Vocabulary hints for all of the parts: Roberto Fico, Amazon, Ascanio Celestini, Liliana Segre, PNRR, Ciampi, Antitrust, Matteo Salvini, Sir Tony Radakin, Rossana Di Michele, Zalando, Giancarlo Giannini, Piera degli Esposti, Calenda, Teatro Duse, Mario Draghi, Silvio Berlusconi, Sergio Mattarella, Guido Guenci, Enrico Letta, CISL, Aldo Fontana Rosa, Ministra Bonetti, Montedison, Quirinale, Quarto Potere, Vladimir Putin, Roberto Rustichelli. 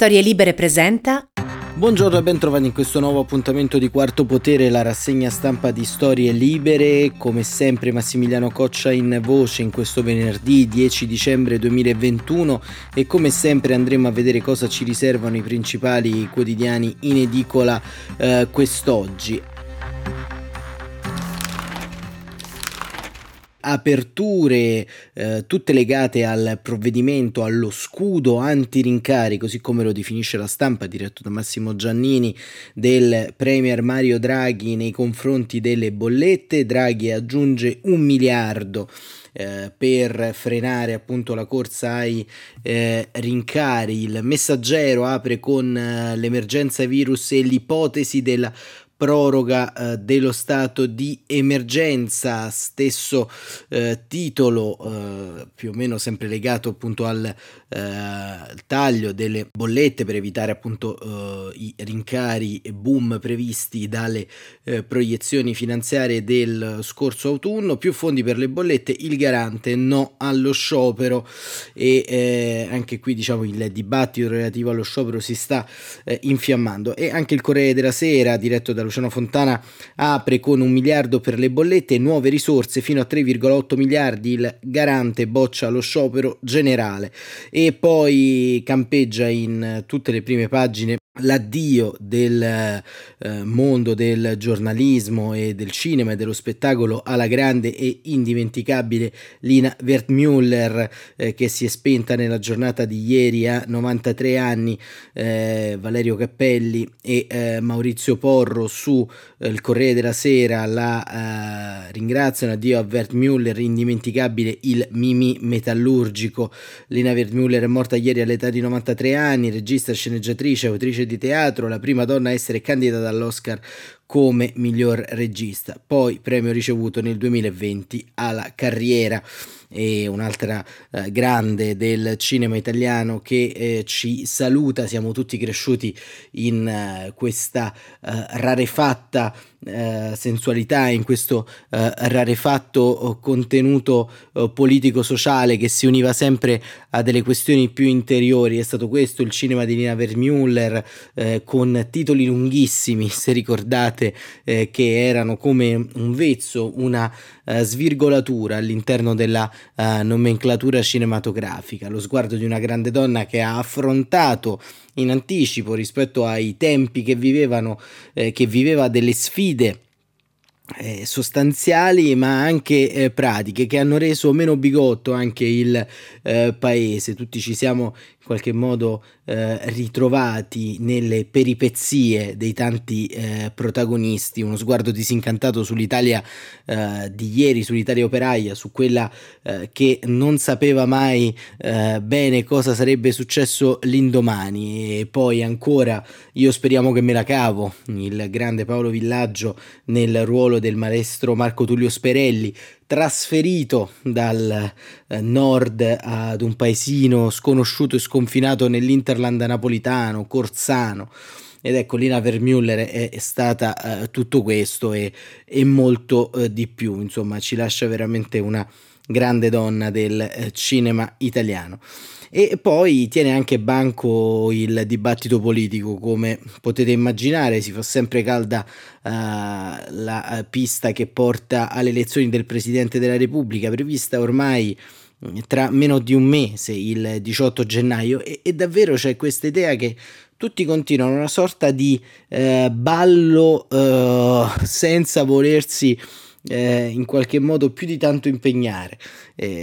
Storie Libere presenta. Buongiorno e bentrovati in questo nuovo appuntamento di Quarto Potere, la rassegna stampa di Storie Libere. Come sempre Massimiliano Coccia in voce in questo venerdì 10 dicembre 2021 e come sempre andremo a vedere cosa ci riservano i principali quotidiani in edicola quest'oggi. Aperture tutte legate al provvedimento, allo scudo antirincari, così come lo definisce la stampa, diretto da Massimo Giannini, del premier Mario Draghi nei confronti delle bollette. Draghi aggiunge 1 miliardo per frenare appunto la corsa ai rincari. Il Messaggero apre con l'emergenza virus e l'ipotesi della proroga dello stato di emergenza, stesso titolo più o meno sempre legato appunto al taglio delle bollette per evitare appunto i rincari e boom previsti dalle proiezioni finanziarie del scorso autunno. Più fondi per le bollette, il garante no allo sciopero, e anche qui diciamo il dibattito relativo allo sciopero si sta infiammando. E anche il Corriere della Sera, diretto da Luciano Fontana, apre con 1 miliardo per le bollette, nuove risorse fino a 3,8 miliardi, il garante boccia lo sciopero generale. E poi campeggia in tutte le prime pagine l'addio del mondo del giornalismo e del cinema e dello spettacolo alla grande e indimenticabile Lina Wertmüller, che si è spenta nella giornata di ieri a 93 anni. Valerio Cappelli e Maurizio Porro su il Corriere della Sera la ringraziano. Addio a Wertmüller, indimenticabile il mimì metallurgico. Lina Wertmüller è morta ieri all'età di 93 anni, regista, sceneggiatrice, autrice di teatro, la prima donna a essere candidata all'Oscar come miglior regista, poi premio ricevuto nel 2020 alla Carriera. E un'altra grande del cinema italiano che ci saluta. Siamo tutti cresciuti in questa rarefatta sensualità, in questo rarefatto contenuto politico-sociale che si univa sempre a delle questioni più interiori. È stato questo il cinema di Lina Wertmüller, con titoli lunghissimi, se ricordate, che erano come un vezzo, una svirgolatura all'interno della nomenclatura cinematografica. Lo sguardo di una grande donna che ha affrontato in anticipo rispetto ai tempi che viveva delle sfide sostanziali ma anche pratiche, che hanno reso meno bigotto anche il paese. Tutti ci siamo in qualche modo ritrovati nelle peripezie dei tanti protagonisti. Uno sguardo disincantato sull'Italia di ieri, sull'Italia operaia, su quella che non sapeva mai bene cosa sarebbe successo l'indomani. E poi ancora Io speriamo che me la cavo, il grande Paolo Villaggio nel ruolo del maestro Marco Tullio Sperelli, trasferito dal nord ad un paesino sconosciuto e sconfinato nell'Interland napoletano, Corsano. Ed ecco, Lina Wertmüller è stata tutto questo e molto di più. Insomma, ci lascia veramente una grande donna del cinema italiano. E poi tiene anche banco il dibattito politico, come potete immaginare. Si fa sempre calda la pista che porta alle elezioni del Presidente della Repubblica, prevista ormai tra meno di un mese, il 18 gennaio, e davvero c'è questa idea che tutti continuano una sorta di ballo senza volersi in qualche modo più di tanto impegnare.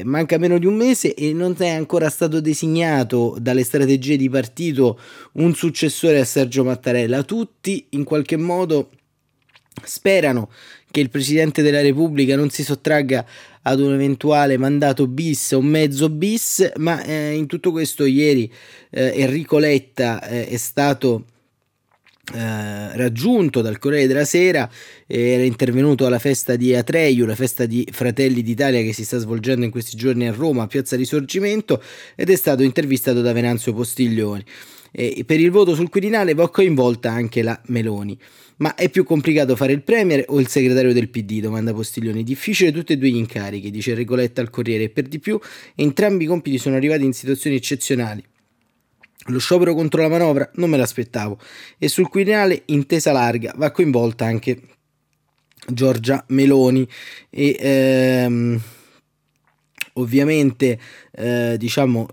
Manca meno di un mese e non è ancora stato designato dalle strategie di partito un successore a Sergio Mattarella. Tutti in qualche modo sperano che il Presidente della Repubblica non si sottragga ad un eventuale mandato bis o mezzo bis, ma in tutto questo ieri Enrico Letta è stato raggiunto dal Corriere della Sera. Era intervenuto alla festa di Atreiu, la festa di Fratelli d'Italia che si sta svolgendo in questi giorni a Roma, a Piazza Risorgimento, ed è stato intervistato da Venanzio Postiglione. Per il voto sul Quirinale va coinvolta anche la Meloni. Ma è più complicato fare il premier o il segretario del PD? Domanda Postiglione. Difficile tutti e due gli incarichi, dice Enrico Letta al Corriere, e per di più entrambi i compiti sono arrivati in situazioni eccezionali. Lo sciopero contro la manovra non me l'aspettavo e sul Quirinale intesa larga, va coinvolta anche Giorgia Meloni e ovviamente diciamo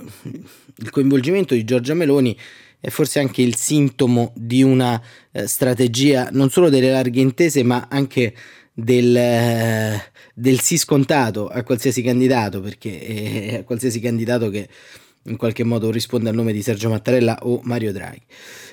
il coinvolgimento di Giorgia Meloni è forse anche il sintomo di una strategia non solo delle larghe intese ma anche del sì scontato a qualsiasi candidato, perché a qualsiasi candidato che in qualche modo risponde al nome di Sergio Mattarella o Mario Draghi.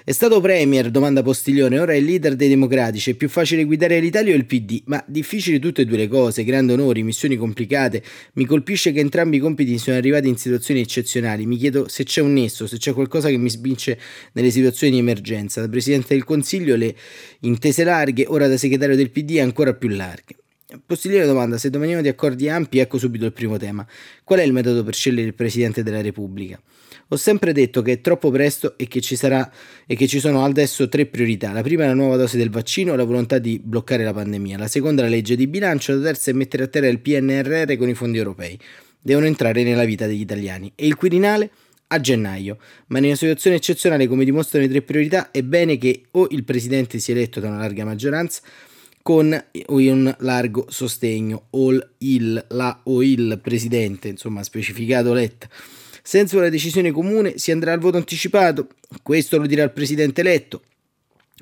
È stato premier? Domanda Postiglione. Ora è il leader dei democratici. È più facile guidare l'Italia o il PD? Ma difficili tutte e due le cose. Grandi onori, missioni complicate. Mi colpisce che entrambi i compiti sono arrivati in situazioni eccezionali. Mi chiedo se c'è un nesso, se c'è qualcosa che mi spinge nelle situazioni di emergenza. Da Presidente del Consiglio le intese larghe, ora da segretario del PD ancora più larghe. Postiglione domanda: se domaniamo di accordi ampi, ecco subito il primo tema. Qual è il metodo per scegliere il Presidente della Repubblica? Ho sempre detto che è troppo presto e che ci sono adesso tre priorità. La prima è la nuova dose del vaccino, la volontà di bloccare la pandemia. La seconda è la legge di bilancio, la terza è mettere a terra il PNRR con i fondi europei. Devono entrare nella vita degli italiani. E il Quirinale? A gennaio, ma in una situazione eccezionale come dimostrano le tre priorità è bene che o il Presidente sia eletto da una larga maggioranza con un largo sostegno, o il presidente, insomma, specificato Letta. Senza una decisione comune si andrà al voto anticipato, questo lo dirà il presidente eletto.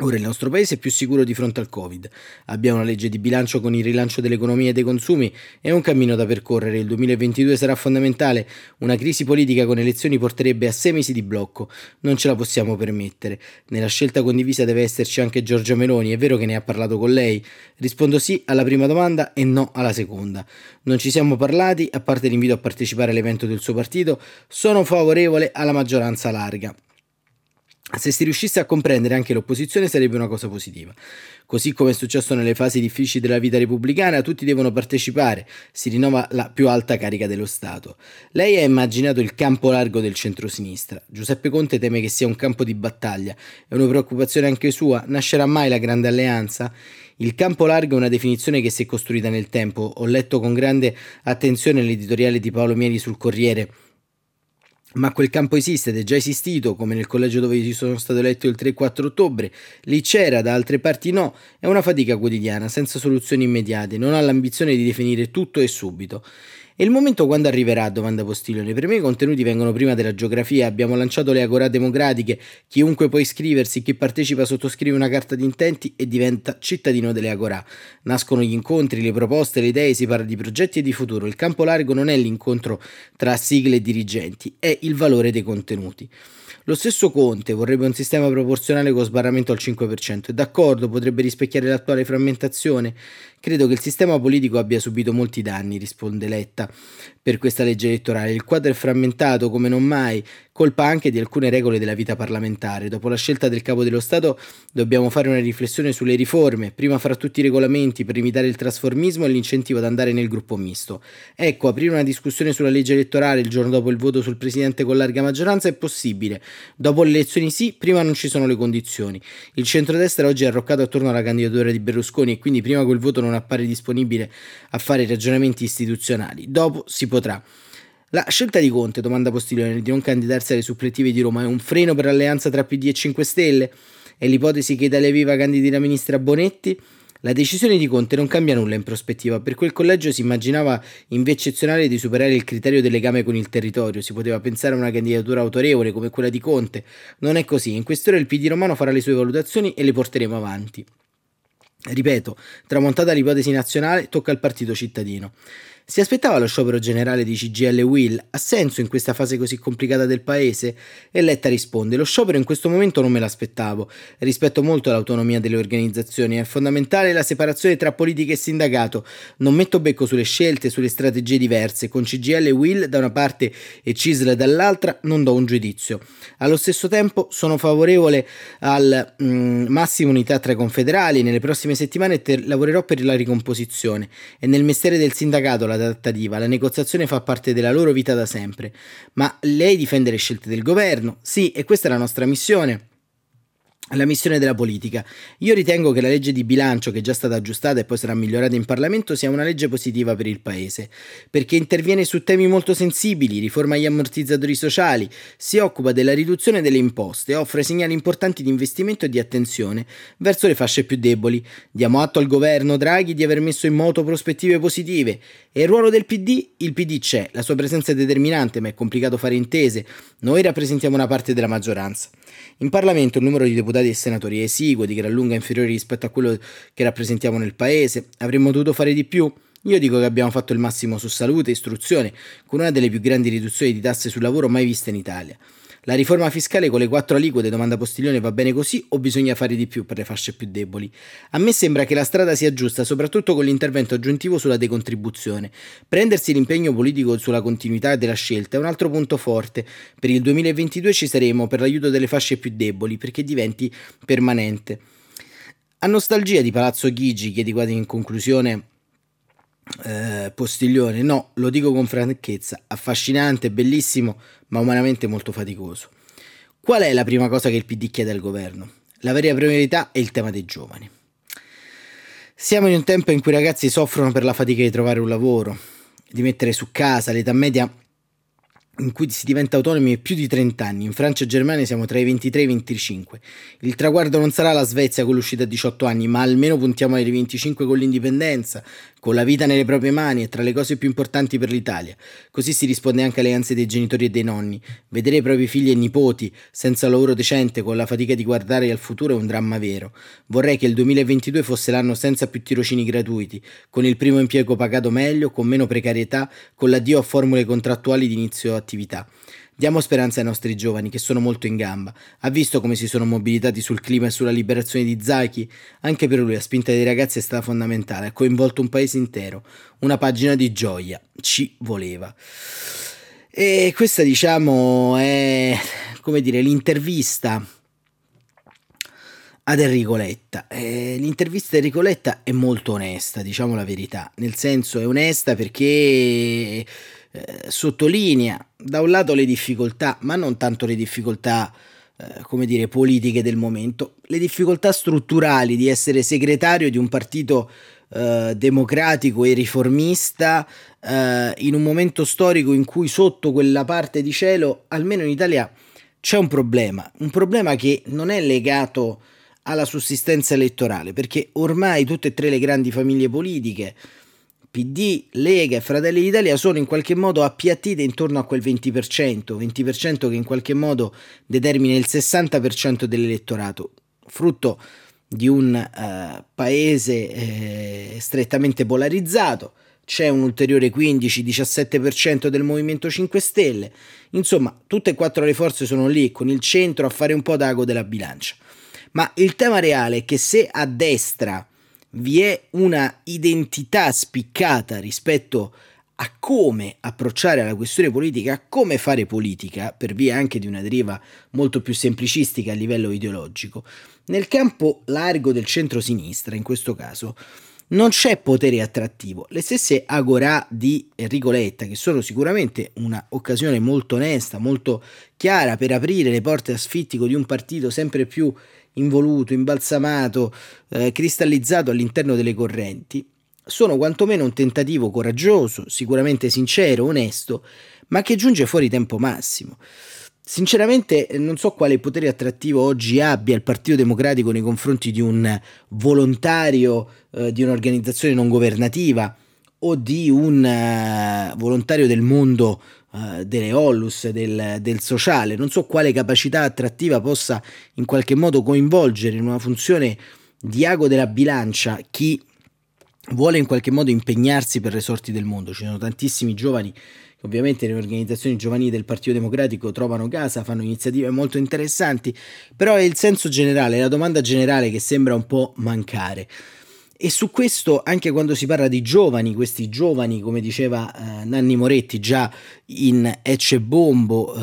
Ora il nostro paese è più sicuro di fronte al Covid. Abbiamo una legge di bilancio con il rilancio dell'economia e dei consumi, è un cammino da percorrere, il 2022 sarà fondamentale. Una crisi politica con elezioni porterebbe a 6 mesi di blocco, non ce la possiamo permettere. Nella scelta condivisa deve esserci anche Giorgia Meloni, è vero che ne ha parlato con lei? Rispondo sì alla prima domanda e no alla seconda. Non ci siamo parlati, a parte l'invito a partecipare all'evento del suo partito, sono favorevole alla maggioranza larga. Se si riuscisse a comprendere anche l'opposizione sarebbe una cosa positiva. Così come è successo nelle fasi difficili della vita repubblicana, tutti devono partecipare, si rinnova la più alta carica dello Stato. Lei ha immaginato il campo largo del centrosinistra. Giuseppe Conte teme che sia un campo di battaglia. È una preoccupazione anche sua? Nascerà mai la grande alleanza? Il campo largo è una definizione che si è costruita nel tempo. Ho letto con grande attenzione l'editoriale di Paolo Mieli sul Corriere. Ma quel campo esiste ed è già esistito, come nel collegio dove io sono stato eletto il 3-4 ottobre. Lì c'era, da altre parti no. È una fatica quotidiana, senza soluzioni immediate. Non ha l'ambizione di definire tutto e subito. E il momento quando arriverà? Domanda Postiglione. Per me i contenuti vengono prima della geografia. Abbiamo lanciato le agorà democratiche. Chiunque può iscriversi, chi partecipa sottoscrive una carta di intenti e diventa cittadino delle agorà. Nascono gli incontri, le proposte, le idee, si parla di progetti e di futuro. Il campo largo non è l'incontro tra sigle e dirigenti, è il valore dei contenuti. Lo stesso Conte vorrebbe un sistema proporzionale con sbarramento al 5%. È d'accordo, potrebbe rispecchiare l'attuale frammentazione? Credo che il sistema politico abbia subito molti danni, risponde Letta, per questa legge elettorale. Il quadro è frammentato come non mai, colpa anche di alcune regole della vita parlamentare. Dopo la scelta del capo dello Stato dobbiamo fare una riflessione sulle riforme, prima fra tutti i regolamenti, per limitare il trasformismo e l'incentivo ad andare nel gruppo misto. Ecco, aprire una discussione sulla legge elettorale il giorno dopo il voto sul presidente con larga maggioranza è possibile. Dopo le elezioni sì, prima non ci sono le condizioni. Il centrodestra oggi è arroccato attorno alla candidatura di Berlusconi e quindi prima quel voto non appare disponibile a fare ragionamenti istituzionali. Dopo si potrà. La scelta di Conte, domanda Postiglione, di non candidarsi alle suppletive di Roma è un freno per l'alleanza tra PD e 5 Stelle? È l'ipotesi che Italia Viva candidi la ministra Bonetti? La decisione di Conte non cambia nulla in prospettiva, per quel collegio si immaginava invece eccezionale di superare il criterio del legame con il territorio, si poteva pensare a una candidatura autorevole come quella di Conte, non è così, in quest'ora il PD romano farà le sue valutazioni e le porteremo avanti. Ripeto, tramontata l'ipotesi nazionale, tocca al partito cittadino. Si aspettava lo sciopero generale di CGIL-UIL? Ha senso in questa fase così complicata del paese? E Letta risponde: lo sciopero in questo momento non me l'aspettavo. Rispetto molto l'autonomia delle organizzazioni, è fondamentale la separazione tra politica e sindacato. Non metto becco sulle scelte, sulle strategie diverse. Con CGIL-UIL da una parte e CISL dall'altra non do un giudizio. Allo stesso tempo sono favorevole al massimo unità tra i confederali. Nelle prossime settimane lavorerò per la ricomposizione. E nel mestiere del sindacato la trattativa, la negoziazione fa parte della loro vita da sempre. Ma lei difende le scelte del governo? Sì, e questa è la nostra missione. La missione della politica. Io ritengo che la legge di bilancio, che è già stata aggiustata e poi sarà migliorata in Parlamento, sia una legge positiva per il Paese, perché interviene su temi molto sensibili, riforma gli ammortizzatori sociali, si occupa della riduzione delle imposte, offre segnali importanti di investimento e di attenzione verso le fasce più deboli. Diamo atto al governo Draghi di aver messo in moto prospettive positive. E il ruolo del PD? Il PD c'è, la sua presenza è determinante, ma è complicato fare intese. Noi rappresentiamo una parte della maggioranza. In Parlamento il numero di deputati e senatori è esiguo, di gran lunga inferiore rispetto a quello che rappresentiamo nel Paese. Avremmo dovuto fare di più? Io dico che abbiamo fatto il massimo su salute e istruzione, con una delle più grandi riduzioni di tasse sul lavoro mai viste in Italia. La riforma fiscale con le 4 aliquote, domanda Postiglione, va bene così o bisogna fare di più per le fasce più deboli? A me sembra che la strada sia giusta, soprattutto con l'intervento aggiuntivo sulla decontribuzione. Prendersi l'impegno politico sulla continuità della scelta è un altro punto forte. Per il 2022 ci saremo per l'aiuto delle fasce più deboli, perché diventi permanente. A nostalgia di Palazzo Chigi, chiedi quasi in conclusione Postiglione, no, lo dico con franchezza, affascinante, bellissimo, ma umanamente molto faticoso. Qual è la prima cosa che il PD chiede al governo? La vera priorità è il tema dei giovani. Siamo in un tempo in cui i ragazzi soffrono per la fatica di trovare un lavoro, di mettere su casa, l'età media in cui si diventa autonomi è più di 30 anni, in Francia e Germania siamo tra i 23 e i 25. Il traguardo non sarà la Svezia con l'uscita a 18 anni, ma almeno puntiamo ai 25 con l'indipendenza, con la vita nelle proprie mani, e tra le cose più importanti per l'Italia. Così si risponde anche alle ansie dei genitori e dei nonni. Vedere i propri figli e nipoti senza lavoro decente, con la fatica di guardare al futuro, è un dramma vero. Vorrei che il 2022 fosse l'anno senza più tirocini gratuiti, con il primo impiego pagato meglio, con meno precarietà, con l'addio a formule contrattuali di inizio attività. Diamo speranza ai nostri giovani, che sono molto in gamba. Ha visto come si sono mobilitati sul clima e sulla liberazione di Zaki? Anche per lui la spinta dei ragazzi è stata fondamentale, ha coinvolto un paese intero. Una pagina di gioia ci voleva. E questa, diciamo, è, come dire, l'intervista ad Enrico Letta. L'intervista di Enrico Letta è molto onesta, diciamo la verità, nel senso è onesta perché sottolinea da un lato le difficoltà, ma non tanto le difficoltà politiche del momento, le difficoltà strutturali di essere segretario di un partito democratico e riformista in un momento storico in cui sotto quella parte di cielo, almeno in Italia, c'è un problema che non è legato alla sussistenza elettorale, perché ormai tutte e tre le grandi famiglie politiche, PD, Lega e Fratelli d'Italia, sono in qualche modo appiattite intorno a quel 20% che in qualche modo determina il 60% dell'elettorato, frutto di un paese strettamente polarizzato. C'è un ulteriore 15-17% del Movimento 5 Stelle. Insomma, tutte e quattro le forze sono lì, con il centro a fare un po' d'ago della bilancia. Ma il tema reale è che se a destra vi è una identità spiccata rispetto a come approcciare alla questione politica, a come fare politica, per via anche di una deriva molto più semplicistica a livello ideologico, nel campo largo del centro-sinistra, in questo caso, non c'è potere attrattivo. Le stesse agorà di Enrico Letta, che sono sicuramente un'occasione molto onesta, molto chiara per aprire le porte a sfittico di un partito sempre più involuto, imbalsamato, cristallizzato all'interno delle correnti, sono quantomeno un tentativo coraggioso, sicuramente sincero, onesto, ma che giunge fuori tempo massimo. Sinceramente non so quale potere attrattivo oggi abbia il Partito Democratico nei confronti di un volontario di un'organizzazione non governativa o di un volontario del mondo delle Onlus, del sociale. Non so quale capacità attrattiva possa in qualche modo coinvolgere in una funzione di ago della bilancia chi vuole in qualche modo impegnarsi per le sorti del mondo. Ci sono tantissimi giovani che ovviamente le organizzazioni giovanili del Partito Democratico trovano casa, fanno iniziative molto interessanti, però è il senso generale, la domanda generale che sembra un po' mancare. E su questo, anche quando si parla di giovani, questi giovani, come diceva Nanni Moretti già in Ecce Bombo,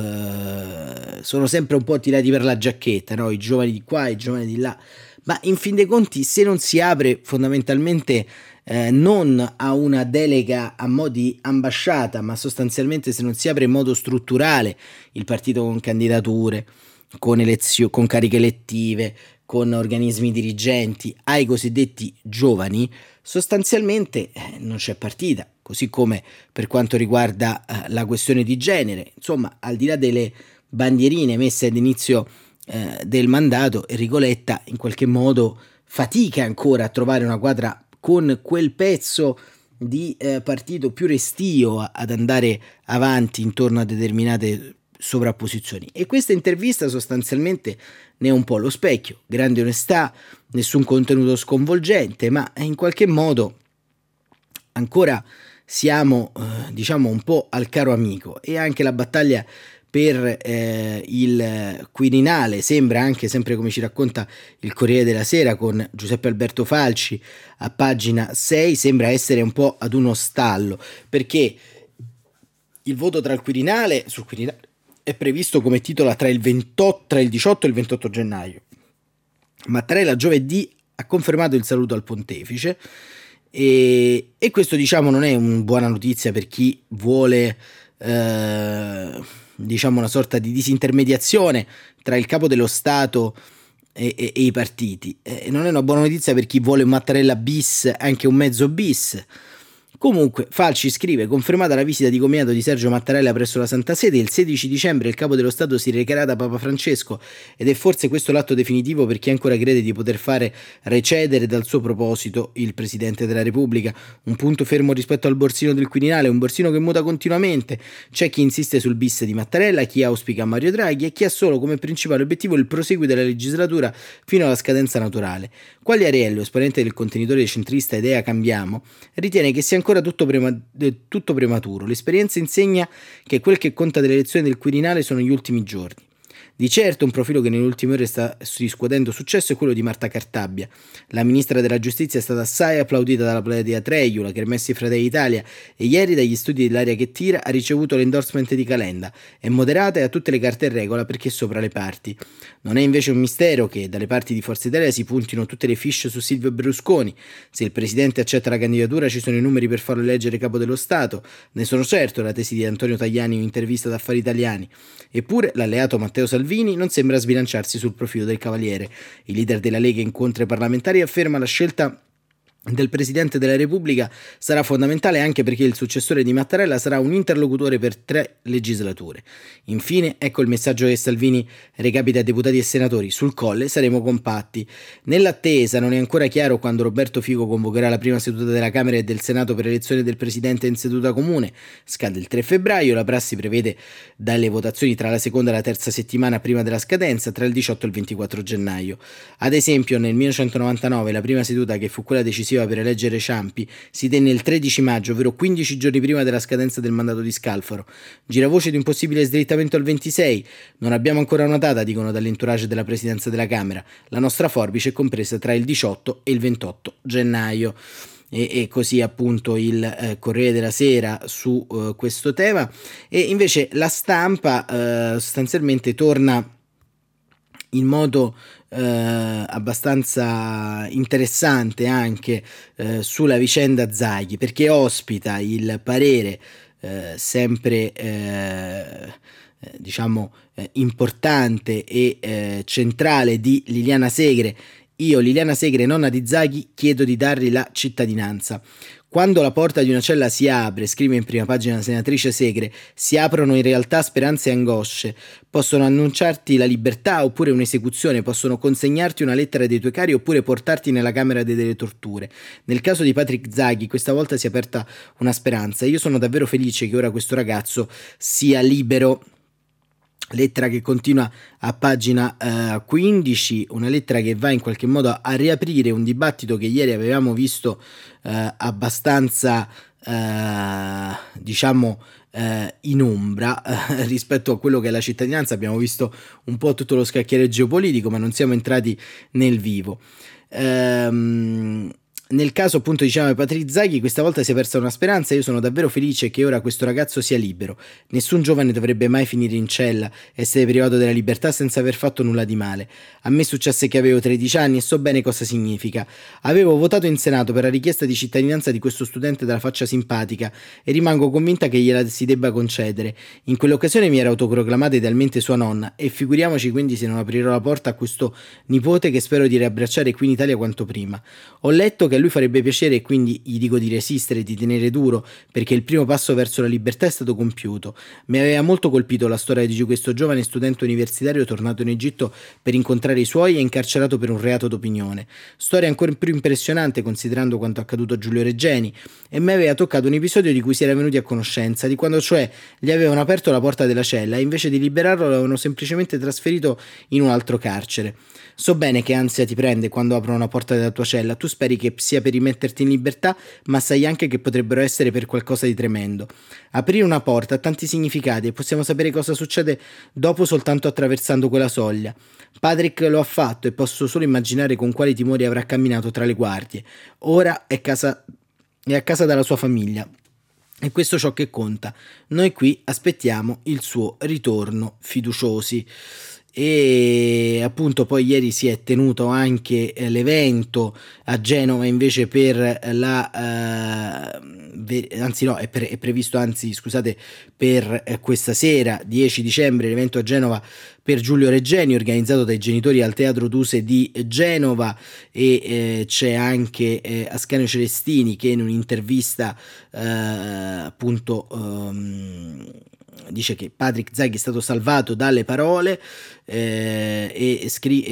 sono sempre un po' tirati per la giacchetta, no? I giovani di qua, i giovani di là, ma in fin dei conti, se non si apre fondamentalmente non a una delega a mo' di ambasciata, ma sostanzialmente se non si apre in modo strutturale il partito con candidature, con cariche elettive, con organismi dirigenti ai cosiddetti giovani, sostanzialmente non c'è partita, così come per quanto riguarda la questione di genere. Insomma, al di là delle bandierine messe ad inizio del mandato, Enrico Letta in qualche modo fatica ancora a trovare una quadra con quel pezzo di partito più restio ad andare avanti intorno a determinate sovrapposizioni, e questa intervista sostanzialmente ne è un po' lo specchio. Grande onestà, nessun contenuto sconvolgente, ma in qualche modo ancora siamo diciamo un po' al caro amico, e anche la battaglia per il Quirinale sembra anche, sempre come ci racconta il Corriere della Sera con Giuseppe Alberto Falci a pagina 6, sembra essere un po' ad uno stallo, perché il voto tra il Quirinale, sul Quirinale è previsto come titolo tra il 18 e il 28 gennaio. Mattarella giovedì ha confermato il saluto al pontefice, e questo, diciamo, non è una buona notizia per chi vuole diciamo una sorta di disintermediazione tra il capo dello Stato e i partiti. Non è una buona notizia per chi vuole un Mattarella bis, anche un mezzo bis. Comunque Falci scrive: confermata la visita di commiato di Sergio Mattarella presso la Santa Sede, il 16 dicembre il capo dello Stato si recherà da Papa Francesco, ed è forse questo l'atto definitivo per chi ancora crede di poter fare recedere dal suo proposito il Presidente della Repubblica. Un punto fermo rispetto al borsino del Quirinale, un borsino che muta continuamente. C'è chi insiste sul bis di Mattarella, chi auspica Mario Draghi e chi ha solo come principale obiettivo il proseguo della legislatura fino alla scadenza naturale. Quagliariello, esponente del contenitore centrista Idea Cambiamo, ritiene che sia ancora tutto prematuro. L'esperienza insegna che quel che conta delle elezioni del Quirinale sono gli ultimi giorni. Di certo un profilo che nelle ultime ore sta riscuotendo successo è quello di Marta Cartabia. La ministra della Giustizia è stata assai applaudita dalla platea Treiola, che rimessi Fratelli d'Italia, e ieri dagli studi dell'area che tira ha ricevuto l'endorsement di Calenda. È moderata e ha tutte le carte in regola perché sopra le parti. Non è invece un mistero che dalle parti di Forza Italia si puntino tutte le fiche su Silvio Berlusconi. Se il presidente accetta la candidatura ci sono i numeri per farlo eleggere capo dello Stato, ne sono certo, la tesi di Antonio Tajani in un'intervista ad Affari Italiani. Eppure l'alleato Matteo Salvini non sembra sbilanciarsi sul profilo del cavaliere. Il leader della Lega in incontri parlamentari afferma: la scelta del Presidente della Repubblica sarà fondamentale, anche perché il successore di Mattarella sarà un interlocutore per 3 legislature. Infine, ecco il messaggio che Salvini recapita a deputati e senatori: sul Colle saremo compatti. Nell'attesa non è ancora chiaro quando Roberto Fico convocherà la prima seduta della Camera e del Senato per elezione del Presidente in seduta comune. Scade il 3 febbraio, la prassi prevede dalle votazioni tra la seconda e la terza settimana prima della scadenza, tra il 18 e il 24 gennaio. Ad esempio, nel 1999 la prima seduta, che fu quella decisiva per eleggere Ciampi, si tenne il 13 maggio, ovvero 15 giorni prima della scadenza del mandato di Scalfaro. Giravoce di un possibile slittamento al 26. Non abbiamo ancora una data, dicono dall'entourage della presidenza della Camera. La nostra forbice è compresa tra il 18 e il 28 gennaio. E così appunto il Corriere della Sera su questo tema. E invece la Stampa sostanzialmente torna in modo abbastanza interessante anche sulla vicenda Zaki, perché ospita il parere sempre importante e centrale di Liliana Segre. Io, Liliana Segre, nonna di Zaki, chiedo di dargli la cittadinanza. Quando la porta di una cella si apre, scrive in prima pagina la senatrice Segre, si aprono in realtà speranze e angosce. Possono annunciarti la libertà oppure un'esecuzione, possono consegnarti una lettera dei tuoi cari oppure portarti nella camera delle torture. Nel caso di Patrick Zaki questa volta si è aperta una speranza. Io sono davvero felice che ora questo ragazzo sia libero. Lettera che continua a pagina 15, una lettera che va in qualche modo a riaprire un dibattito che ieri avevamo visto abbastanza in ombra rispetto a quello che è la cittadinanza. Abbiamo visto un po' tutto lo scacchiere geopolitico, ma non siamo entrati nel vivo. nel caso appunto diciamo di Patrick Zaki, questa volta si è persa una speranza. Io sono davvero felice che ora questo ragazzo sia libero. Nessun giovane dovrebbe mai finire in cella, essere privato della libertà senza aver fatto nulla di male. A me successe che avevo 13 anni e so bene cosa significa. Avevo votato in Senato per la richiesta di cittadinanza di questo studente dalla faccia simpatica e rimango convinta che gliela si debba concedere. In quell'occasione mi era autoproclamata idealmente sua nonna e figuriamoci quindi se non aprirò la porta a questo nipote che spero di riabbracciare qui in Italia quanto prima. Ho letto che a lui farebbe piacere e quindi gli dico di resistere, di tenere duro, perché il primo passo verso la libertà è stato compiuto. Mi aveva molto colpito la storia di questo giovane studente universitario tornato in Egitto per incontrare i suoi e incarcerato per un reato d'opinione. Storia ancora più impressionante considerando quanto accaduto a Giulio Regeni, e mi aveva toccato un episodio di cui si era venuti a conoscenza, di quando cioè gli avevano aperto la porta della cella e invece di liberarlo l'avevano semplicemente trasferito in un altro carcere. So bene che ansia ti prende quando aprono la porta della tua cella, tu speri che sia per rimetterti in libertà, ma sai anche che potrebbero essere per qualcosa di tremendo. Aprire una porta ha tanti significati e possiamo sapere cosa succede dopo soltanto attraversando quella soglia. Patrick lo ha fatto e posso solo immaginare con quali timori avrà camminato tra le guardie. Ora è a casa dalla sua famiglia. E questo è ciò che conta. Noi qui aspettiamo il suo ritorno fiduciosi. E appunto poi ieri si è tenuto anche l'evento a Genova invece per la è previsto per questa sera 10 dicembre l'evento a Genova per Giulio Regeni organizzato dai genitori al Teatro Duse di Genova e c'è anche Ascanio Celestini che in un'intervista dice che Patrick Zaki è stato salvato dalle parole e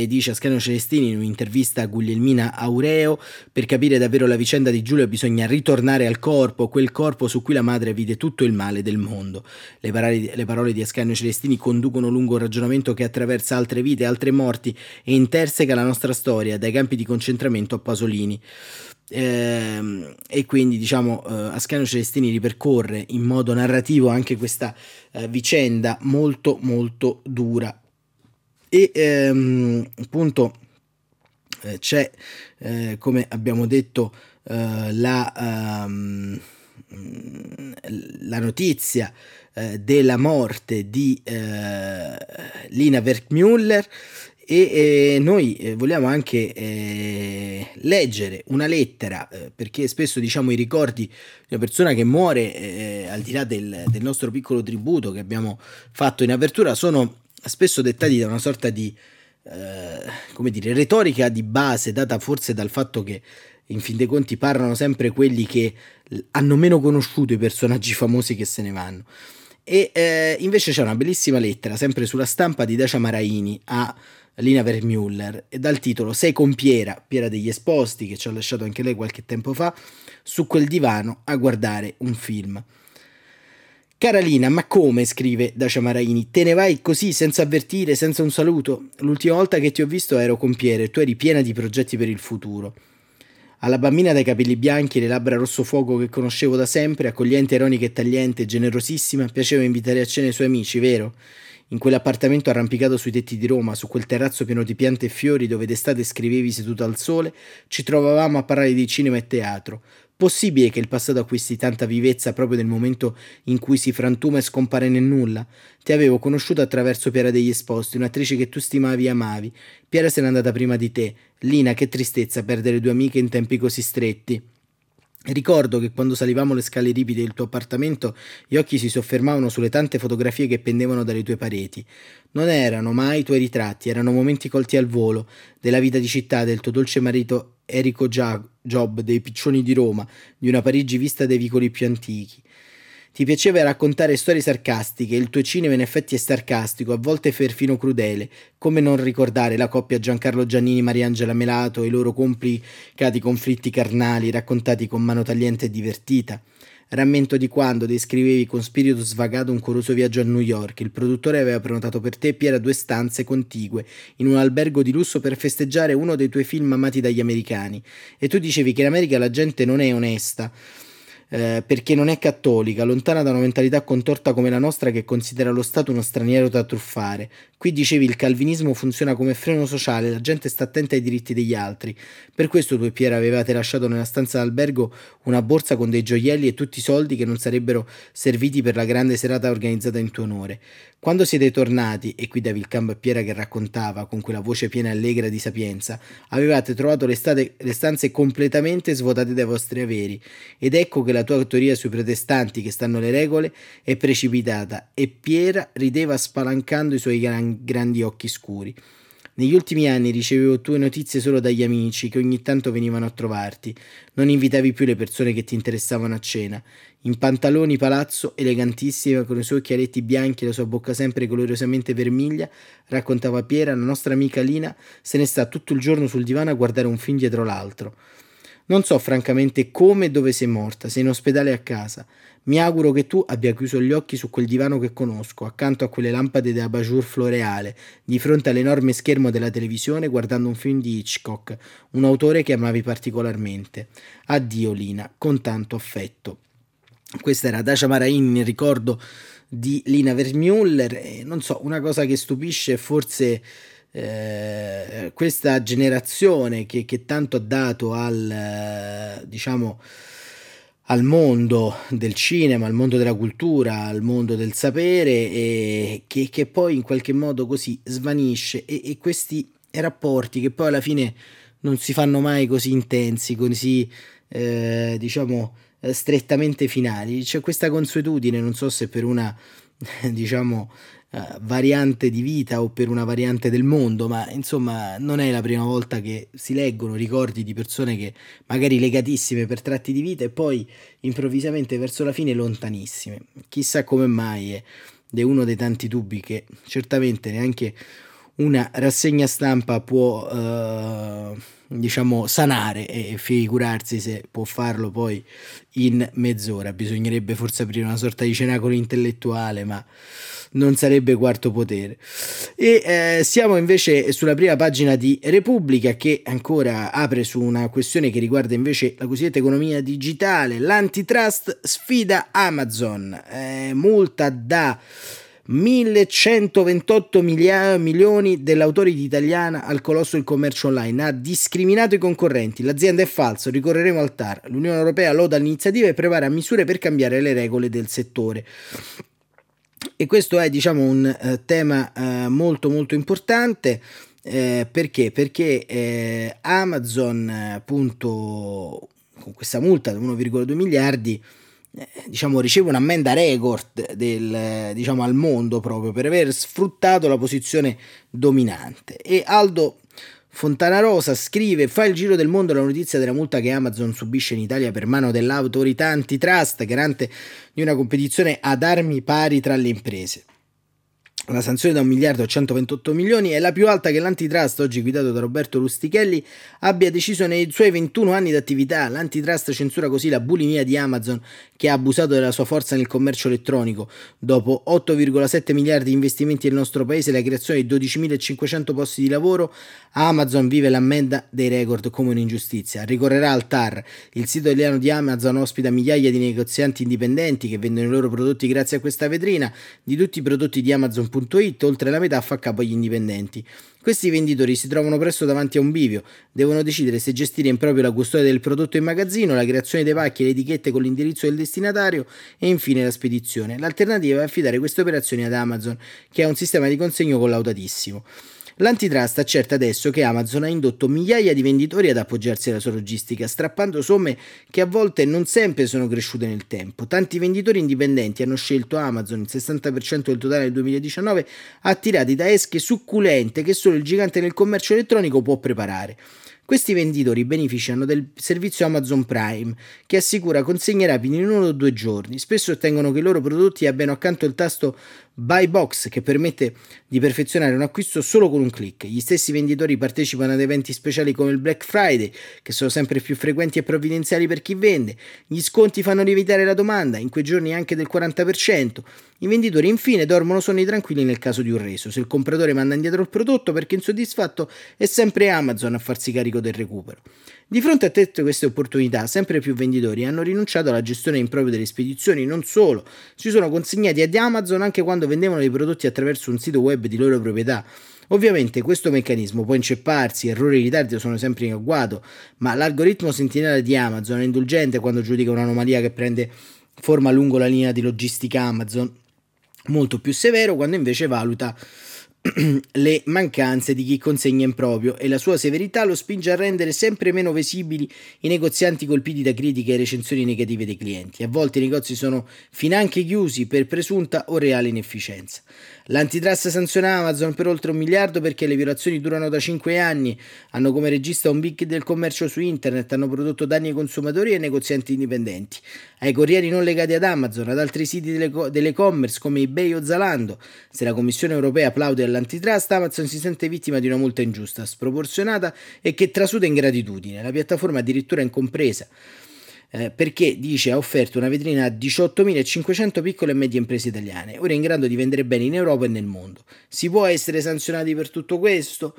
dice Ascanio Celestini in un'intervista a Guglielmina Aureo: per capire davvero la vicenda di Giulio bisogna ritornare al corpo, quel corpo su cui la madre vide tutto il male del mondo. Le parole di Ascanio Celestini conducono lungo un ragionamento che attraversa altre vite, altre morti e interseca la nostra storia dai campi di concentramento a Pasolini. E quindi diciamo Ascanio Celestini ripercorre in modo narrativo anche questa vicenda molto molto dura e appunto c'è come abbiamo detto la notizia della morte di Lina Wertmüller. E noi vogliamo anche leggere una lettera perché spesso diciamo i ricordi di una persona che muore al di là del nostro piccolo tributo che abbiamo fatto in apertura sono spesso dettati da una sorta di retorica di base data forse dal fatto che in fin dei conti parlano sempre quelli che hanno meno conosciuto i personaggi famosi che se ne vanno. E invece c'è una bellissima lettera sempre sulla Stampa di Dacia Maraini a Lina Wertmüller e dal titolo "Sei con Piera, Piera degli Esposti", che ci ha lasciato anche lei qualche tempo fa, "su quel divano a guardare un film". "Cara Lina, ma come", scrive Dacia Maraini, "te ne vai così senza avvertire, senza un saluto? L'ultima volta che ti ho visto ero con Piera e tu eri piena di progetti per il futuro. Alla bambina dai capelli bianchi e le labbra rosso fuoco che conoscevo da sempre, accogliente, ironica e tagliente, generosissima, piaceva invitare a cena i suoi amici, vero? In quell'appartamento arrampicato sui tetti di Roma, su quel terrazzo pieno di piante e fiori dove d'estate scrivevi seduta al sole, ci trovavamo a parlare di cinema e teatro. Possibile che il passato acquisti tanta vivezza proprio nel momento in cui si frantuma e scompare nel nulla? Ti avevo conosciuta attraverso Piera degli Esposti, un'attrice che tu stimavi e amavi. Piera se n'è andata prima di te. Lina, che tristezza perdere due amiche in tempi così stretti. Ricordo che quando salivamo le scale ripide del tuo appartamento gli occhi si soffermavano sulle tante fotografie che pendevano dalle tue pareti. Non erano mai i tuoi ritratti, erano momenti colti al volo della vita di città, del tuo dolce marito Enrico Job, dei piccioni di Roma, di una Parigi vista dai vicoli più antichi. Ti piaceva raccontare storie sarcastiche, il tuo cinema in effetti è sarcastico, a volte perfino crudele. Come non ricordare la coppia Giancarlo Giannini e Mariangela Melato e i loro complicati conflitti carnali raccontati con mano tagliente e divertita? Rammento di quando descrivevi con spirito svagato un corroso viaggio a New York. Il produttore aveva prenotato per te Piera due stanze contigue in un albergo di lusso per festeggiare uno dei tuoi film amati dagli americani. E tu dicevi che in America la gente non è onesta perché non è cattolica, lontana da una mentalità contorta come la nostra che considera lo Stato uno straniero da truffare. Qui dicevi il calvinismo funziona come freno sociale, la gente sta attenta ai diritti degli altri. Per questo tu e Piera avevate lasciato nella stanza d'albergo una borsa con dei gioielli e tutti i soldi che non sarebbero serviti per la grande serata organizzata in tuo onore. Quando siete tornati, e qui davi il cambio a Piera che raccontava con quella voce piena e allegra di sapienza, avevate trovato le stanze completamente svuotate dai vostri averi. Ed ecco che la tua teoria sui protestanti che stanno le regole è precipitata, e Piera rideva spalancando i suoi grandi occhi scuri. Negli ultimi anni ricevevo tue notizie solo dagli amici che ogni tanto venivano a trovarti. Non invitavi più le persone che ti interessavano a cena. In pantaloni palazzo, elegantissima, con i suoi occhialetti bianchi e la sua bocca sempre gloriosamente vermiglia, raccontava Piera, la nostra amica Lina se ne sta tutto il giorno sul divano a guardare un film dietro l'altro. Non so francamente come e dove sei morta, sei in ospedale e a casa. Mi auguro che tu abbia chiuso gli occhi su quel divano che conosco, accanto a quelle lampade da abajur floreale, di fronte all'enorme schermo della televisione, guardando un film di Hitchcock, un autore che amavi particolarmente. Addio Lina, con tanto affetto. Questa era Dacia Maraini, nel ricordo di Lina Wertmüller. E non so, una cosa che stupisce forse questa generazione che tanto ha dato al mondo del cinema, al mondo della cultura, al mondo del sapere, e che poi in qualche modo così svanisce, e questi rapporti che poi alla fine non si fanno mai così intensi, così strettamente finali. C'è questa consuetudine, non so se per una variante di vita o per una variante del mondo, ma insomma non è la prima volta che si leggono ricordi di persone che magari legatissime per tratti di vita e poi improvvisamente verso la fine lontanissime. Chissà come mai, ed è uno dei tanti dubbi che certamente neanche una rassegna stampa può sanare, e figurarsi se può farlo poi in mezz'ora. Bisognerebbe forse aprire una sorta di cenacolo intellettuale, ma non sarebbe Quarto Potere. E siamo invece sulla prima pagina di Repubblica, che ancora apre su una questione che riguarda invece la cosiddetta economia digitale. L'antitrust sfida Amazon, multa da 1.128 milioni dell'autority italiana al colosso del commercio online, ha discriminato i concorrenti, l'azienda è falso, ricorreremo al TAR, l'Unione Europea loda l'iniziativa e prepara misure per cambiare le regole del settore. E questo è un tema molto molto importante. Perché? Perché Amazon, appunto, con questa multa di 1,2 miliardi riceve un'ammenda record al mondo, proprio per aver sfruttato la posizione dominante. E Aldo Fontana Rosa scrive: fa il giro del mondo la notizia della multa che Amazon subisce in Italia per mano dell'autorità antitrust, garante di una competizione ad armi pari tra le imprese. La sanzione da 1.128 milioni è la più alta che l'antitrust, oggi guidato da Roberto Rustichelli, abbia deciso nei suoi 21 anni d'attività. L'antitrust censura così la bulimia di Amazon, che ha abusato della sua forza nel commercio elettronico. Dopo 8,7 miliardi di investimenti nel nostro paese e la creazione di 12.500 posti di lavoro, Amazon vive l'ammenda dei record come un'ingiustizia. Ricorrerà al TAR. Il sito italiano di Amazon ospita migliaia di negozianti indipendenti che vendono i loro prodotti grazie a questa vetrina. Di tutti i prodotti di Amazon.it, oltre la metà fa capo agli indipendenti. Questi venditori si trovano presto davanti a un bivio, devono decidere se gestire in proprio la custodia del prodotto in magazzino, la creazione dei pacchi e le etichette con l'indirizzo del destinatario e infine la spedizione. L'alternativa è affidare queste operazioni ad Amazon, che ha un sistema di consegno collaudatissimo. L'antitrust accerta adesso che Amazon ha indotto migliaia di venditori ad appoggiarsi alla sua logistica, strappando somme che a volte non sempre sono cresciute nel tempo. Tanti venditori indipendenti hanno scelto Amazon, il 60% del totale del 2019, attirati da esche succulente che solo il gigante del commercio elettronico può preparare. Questi venditori beneficiano del servizio Amazon Prime, che assicura consegne rapide in 1 o 2 giorni. Spesso ottengono che i loro prodotti abbiano accanto il tasto Buy Box, che permette di perfezionare un acquisto solo con un click. Gli stessi venditori partecipano ad eventi speciali come il Black Friday, che sono sempre più frequenti e provvidenziali per chi vende. Gli sconti fanno lievitare la domanda, in quei giorni anche del 40%. I venditori infine dormono sonni tranquilli nel caso di un reso, se il compratore manda indietro il prodotto perché insoddisfatto. È sempre Amazon a farsi carico del recupero. Di fronte a tutte queste opportunità, sempre più venditori hanno rinunciato alla gestione impropria delle spedizioni. Non solo, si sono consegnati ad Amazon anche quando vendevano i prodotti attraverso un sito web di loro proprietà. Ovviamente questo meccanismo può incepparsi, errori e ritardi sono sempre in agguato, ma l'algoritmo sentinella di Amazon è indulgente quando giudica un'anomalia che prende forma lungo la linea di logistica Amazon, molto più severo quando invece valuta le mancanze di chi consegna improprio, e la sua severità lo spinge a rendere sempre meno visibili i negozianti colpiti da critiche e recensioni negative dei clienti. A volte i negozi sono finanche chiusi per presunta o reale inefficienza. L'antitrust sanziona Amazon per oltre 1 miliardo perché le violazioni durano da 5 anni, hanno come regista un big del commercio su internet, hanno prodotto danni ai consumatori e ai negozianti indipendenti, ai corrieri non legati ad Amazon, ad altri siti dell'e-commerce come eBay o Zalando. Se la Commissione Europea applaude all'antitrust, Amazon si sente vittima di una multa ingiusta, sproporzionata e che trasuda ingratitudine. La piattaforma addirittura è incompresa, perché dice ha offerto una vetrina a 18.500 piccole e medie imprese italiane, ora in grado di vendere bene in Europa e nel mondo. Si può essere sanzionati per tutto questo?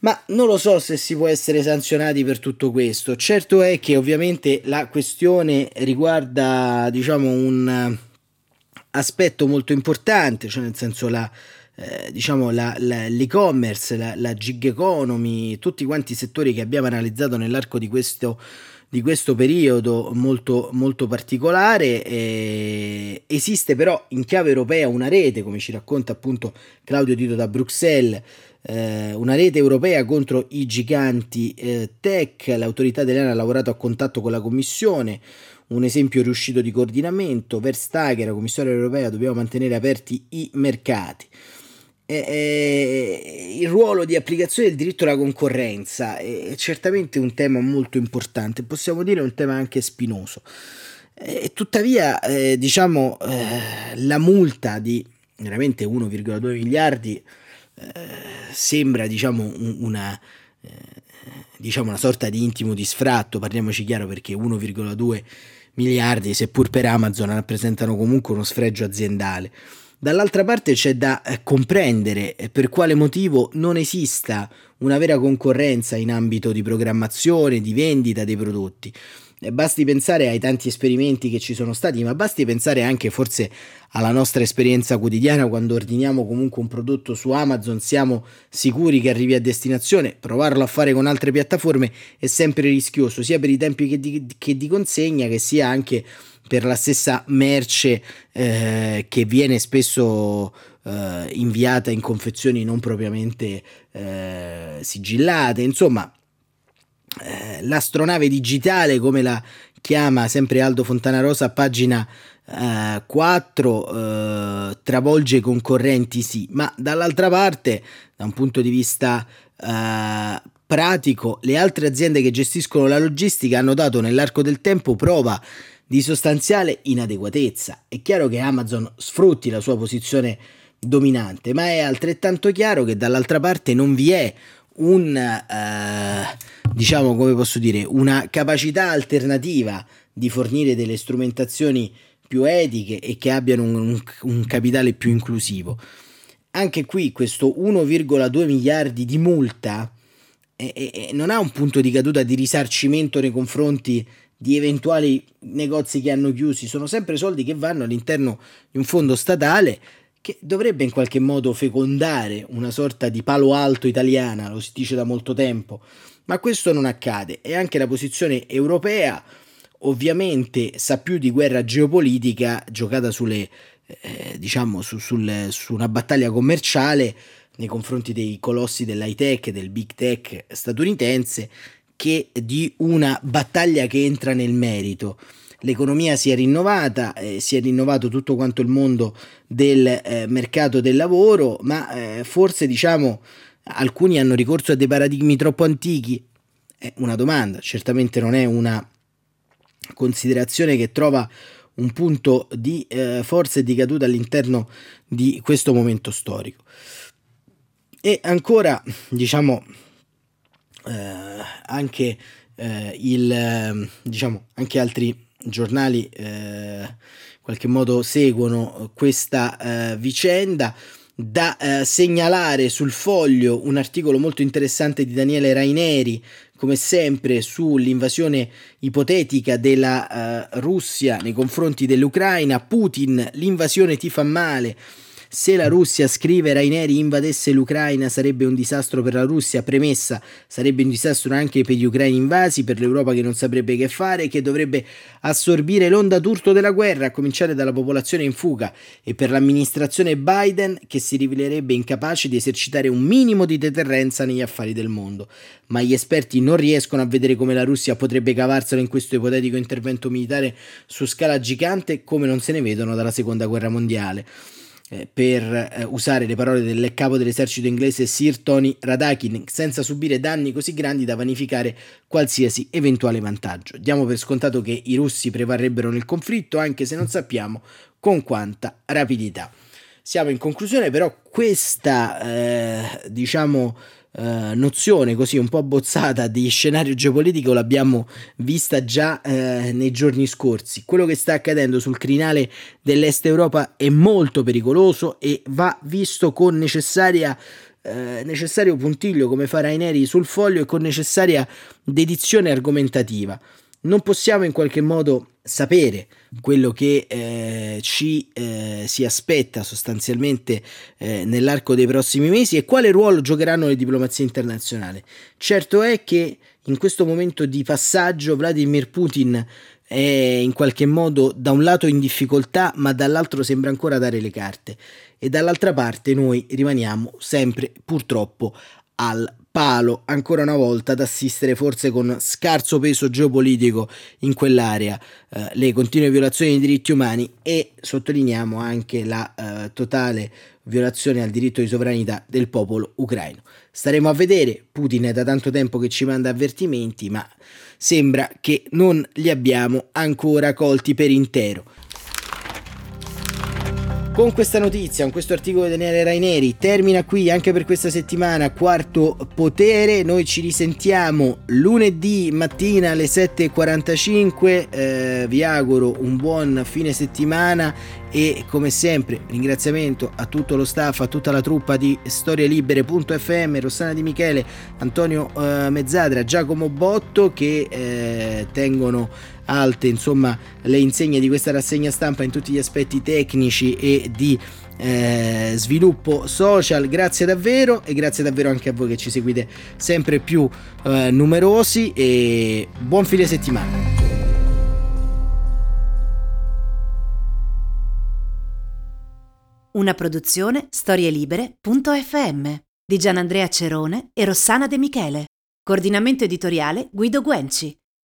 Ma non lo so se si può essere sanzionati per tutto questo. Certo è che ovviamente la questione riguarda, diciamo, un aspetto molto importante, cioè nel senso l'e-commerce, la gig economy, tutti quanti i settori che abbiamo analizzato nell'arco di questo periodo molto, molto particolare. Esiste però in chiave europea una rete, come ci racconta appunto Claudio Tito da Bruxelles, una rete europea contro i giganti tech. L'autorità italiana ha lavorato a contatto con la Commissione. Un esempio riuscito di coordinamento: Verstager, la Commissione europea, dobbiamo mantenere aperti i mercati. Il ruolo di applicazione del diritto alla concorrenza è certamente un tema molto importante, possiamo dire un tema anche spinoso. Tuttavia, la multa di veramente 1,2 miliardi sembra, una sorta di intimo di sfratto, parliamoci chiaro, perché 1,2 miliardi, seppur per Amazon, rappresentano comunque uno sfregio aziendale. Dall'altra parte c'è da comprendere per quale motivo non esista una vera concorrenza in ambito di programmazione, di vendita dei prodotti. Basti pensare ai tanti esperimenti che ci sono stati, ma basti pensare anche forse alla nostra esperienza quotidiana: quando ordiniamo comunque un prodotto su Amazon siamo sicuri che arrivi a destinazione. Provarlo a fare con altre piattaforme è sempre rischioso, sia per i tempi che di consegna, che sia anche per la stessa merce che viene spesso inviata in confezioni non propriamente sigillate. Insomma, l'astronave digitale, come la chiama sempre Aldo Fontana Rosa, pagina 4, travolge i concorrenti, sì, ma dall'altra parte, da un punto di vista pratico, le altre aziende che gestiscono la logistica hanno dato nell'arco del tempo prova di sostanziale inadeguatezza. È chiaro che Amazon sfrutti la sua posizione dominante, ma è altrettanto chiaro che dall'altra parte non vi è una capacità alternativa di fornire delle strumentazioni più etiche e che abbiano un capitale più inclusivo. Anche qui questo 1,2 miliardi di multa non ha un punto di caduta di risarcimento nei confronti di eventuali negozi che hanno chiusi. Sono sempre soldi che vanno all'interno di un fondo statale che dovrebbe in qualche modo fecondare una sorta di Palo Alto italiana, lo si dice da molto tempo, ma questo non accade. E anche la posizione europea ovviamente sa più di guerra geopolitica giocata su una battaglia commerciale nei confronti dei colossi dell'high tech, del big tech statunitense, che di una battaglia che entra nel merito. L'economia si è rinnovata, si è rinnovato tutto quanto il mondo del mercato del lavoro, ma forse alcuni hanno ricorso a dei paradigmi troppo antichi. È una domanda, certamente non è una considerazione che trova un punto di forza e di caduta all'interno di questo momento storico. E ancora, anche altri giornali in qualche modo seguono questa vicenda. da segnalare sul Foglio un articolo molto interessante di Daniele Raineri, come sempre, sull'invasione ipotetica della Russia nei confronti dell'Ucraina. Putin, l'invasione ti fa male. Se la Russia, scrive Raineri, invadesse l'Ucraina sarebbe un disastro per la Russia. Premessa: sarebbe un disastro anche per gli ucraini invasi, per l'Europa che non saprebbe che fare, che dovrebbe assorbire l'onda d'urto della guerra, a cominciare dalla popolazione in fuga, e per l'amministrazione Biden, che si rivelerebbe incapace di esercitare un minimo di deterrenza negli affari del mondo. Ma gli esperti non riescono a vedere come la Russia potrebbe cavarsela in questo ipotetico intervento militare su scala gigante, come non se ne vedono dalla Seconda Guerra Mondiale. Per usare le parole del capo dell'esercito inglese Sir Tony Radakin, senza subire danni così grandi da vanificare qualsiasi eventuale vantaggio. Diamo per scontato che i russi prevarrebbero nel conflitto, anche se non sappiamo con quanta rapidità. Siamo in conclusione, però questa nozione così un po' abbozzata di scenario geopolitico l'abbiamo vista già nei giorni scorsi. Quello che sta accadendo sul crinale dell'Est Europa è molto pericoloso e va visto con necessario puntiglio, come fa Raineri sul Foglio, e con necessaria dedizione argomentativa. Non possiamo in qualche modo sapere quello che ci si aspetta sostanzialmente nell'arco dei prossimi mesi e quale ruolo giocheranno le diplomazie internazionali. Certo è che in questo momento di passaggio Vladimir Putin è in qualche modo da un lato in difficoltà, ma dall'altro sembra ancora dare le carte, e dall'altra parte noi rimaniamo sempre purtroppo al palo, ancora una volta ad assistere, forse con scarso peso geopolitico in quell'area, le continue violazioni dei diritti umani e, sottolineiamo, anche la totale violazione al diritto di sovranità del popolo ucraino. Staremo a vedere. Putin è da tanto tempo che ci manda avvertimenti, ma sembra che non li abbiamo ancora colti per intero. Con questa notizia, con questo articolo di Daniele Raineri, termina qui anche per questa settimana Quarto Potere. Noi ci risentiamo lunedì mattina alle 7:45. Vi auguro un buon fine settimana e, come sempre, ringraziamento a tutto lo staff, a tutta la truppa di StorieLibere.fm, Rossana Di Michele, Antonio Mezzadra, Giacomo Botto, che tengono alte, insomma, le insegne di questa rassegna stampa in tutti gli aspetti tecnici e di sviluppo social. Grazie davvero, e grazie davvero anche a voi che ci seguite sempre più numerosi, e buon fine settimana. Una produzione storielibere.fm di Gianandrea Cerone e Rossana De Michele. Coordinamento editoriale Guido Guenci.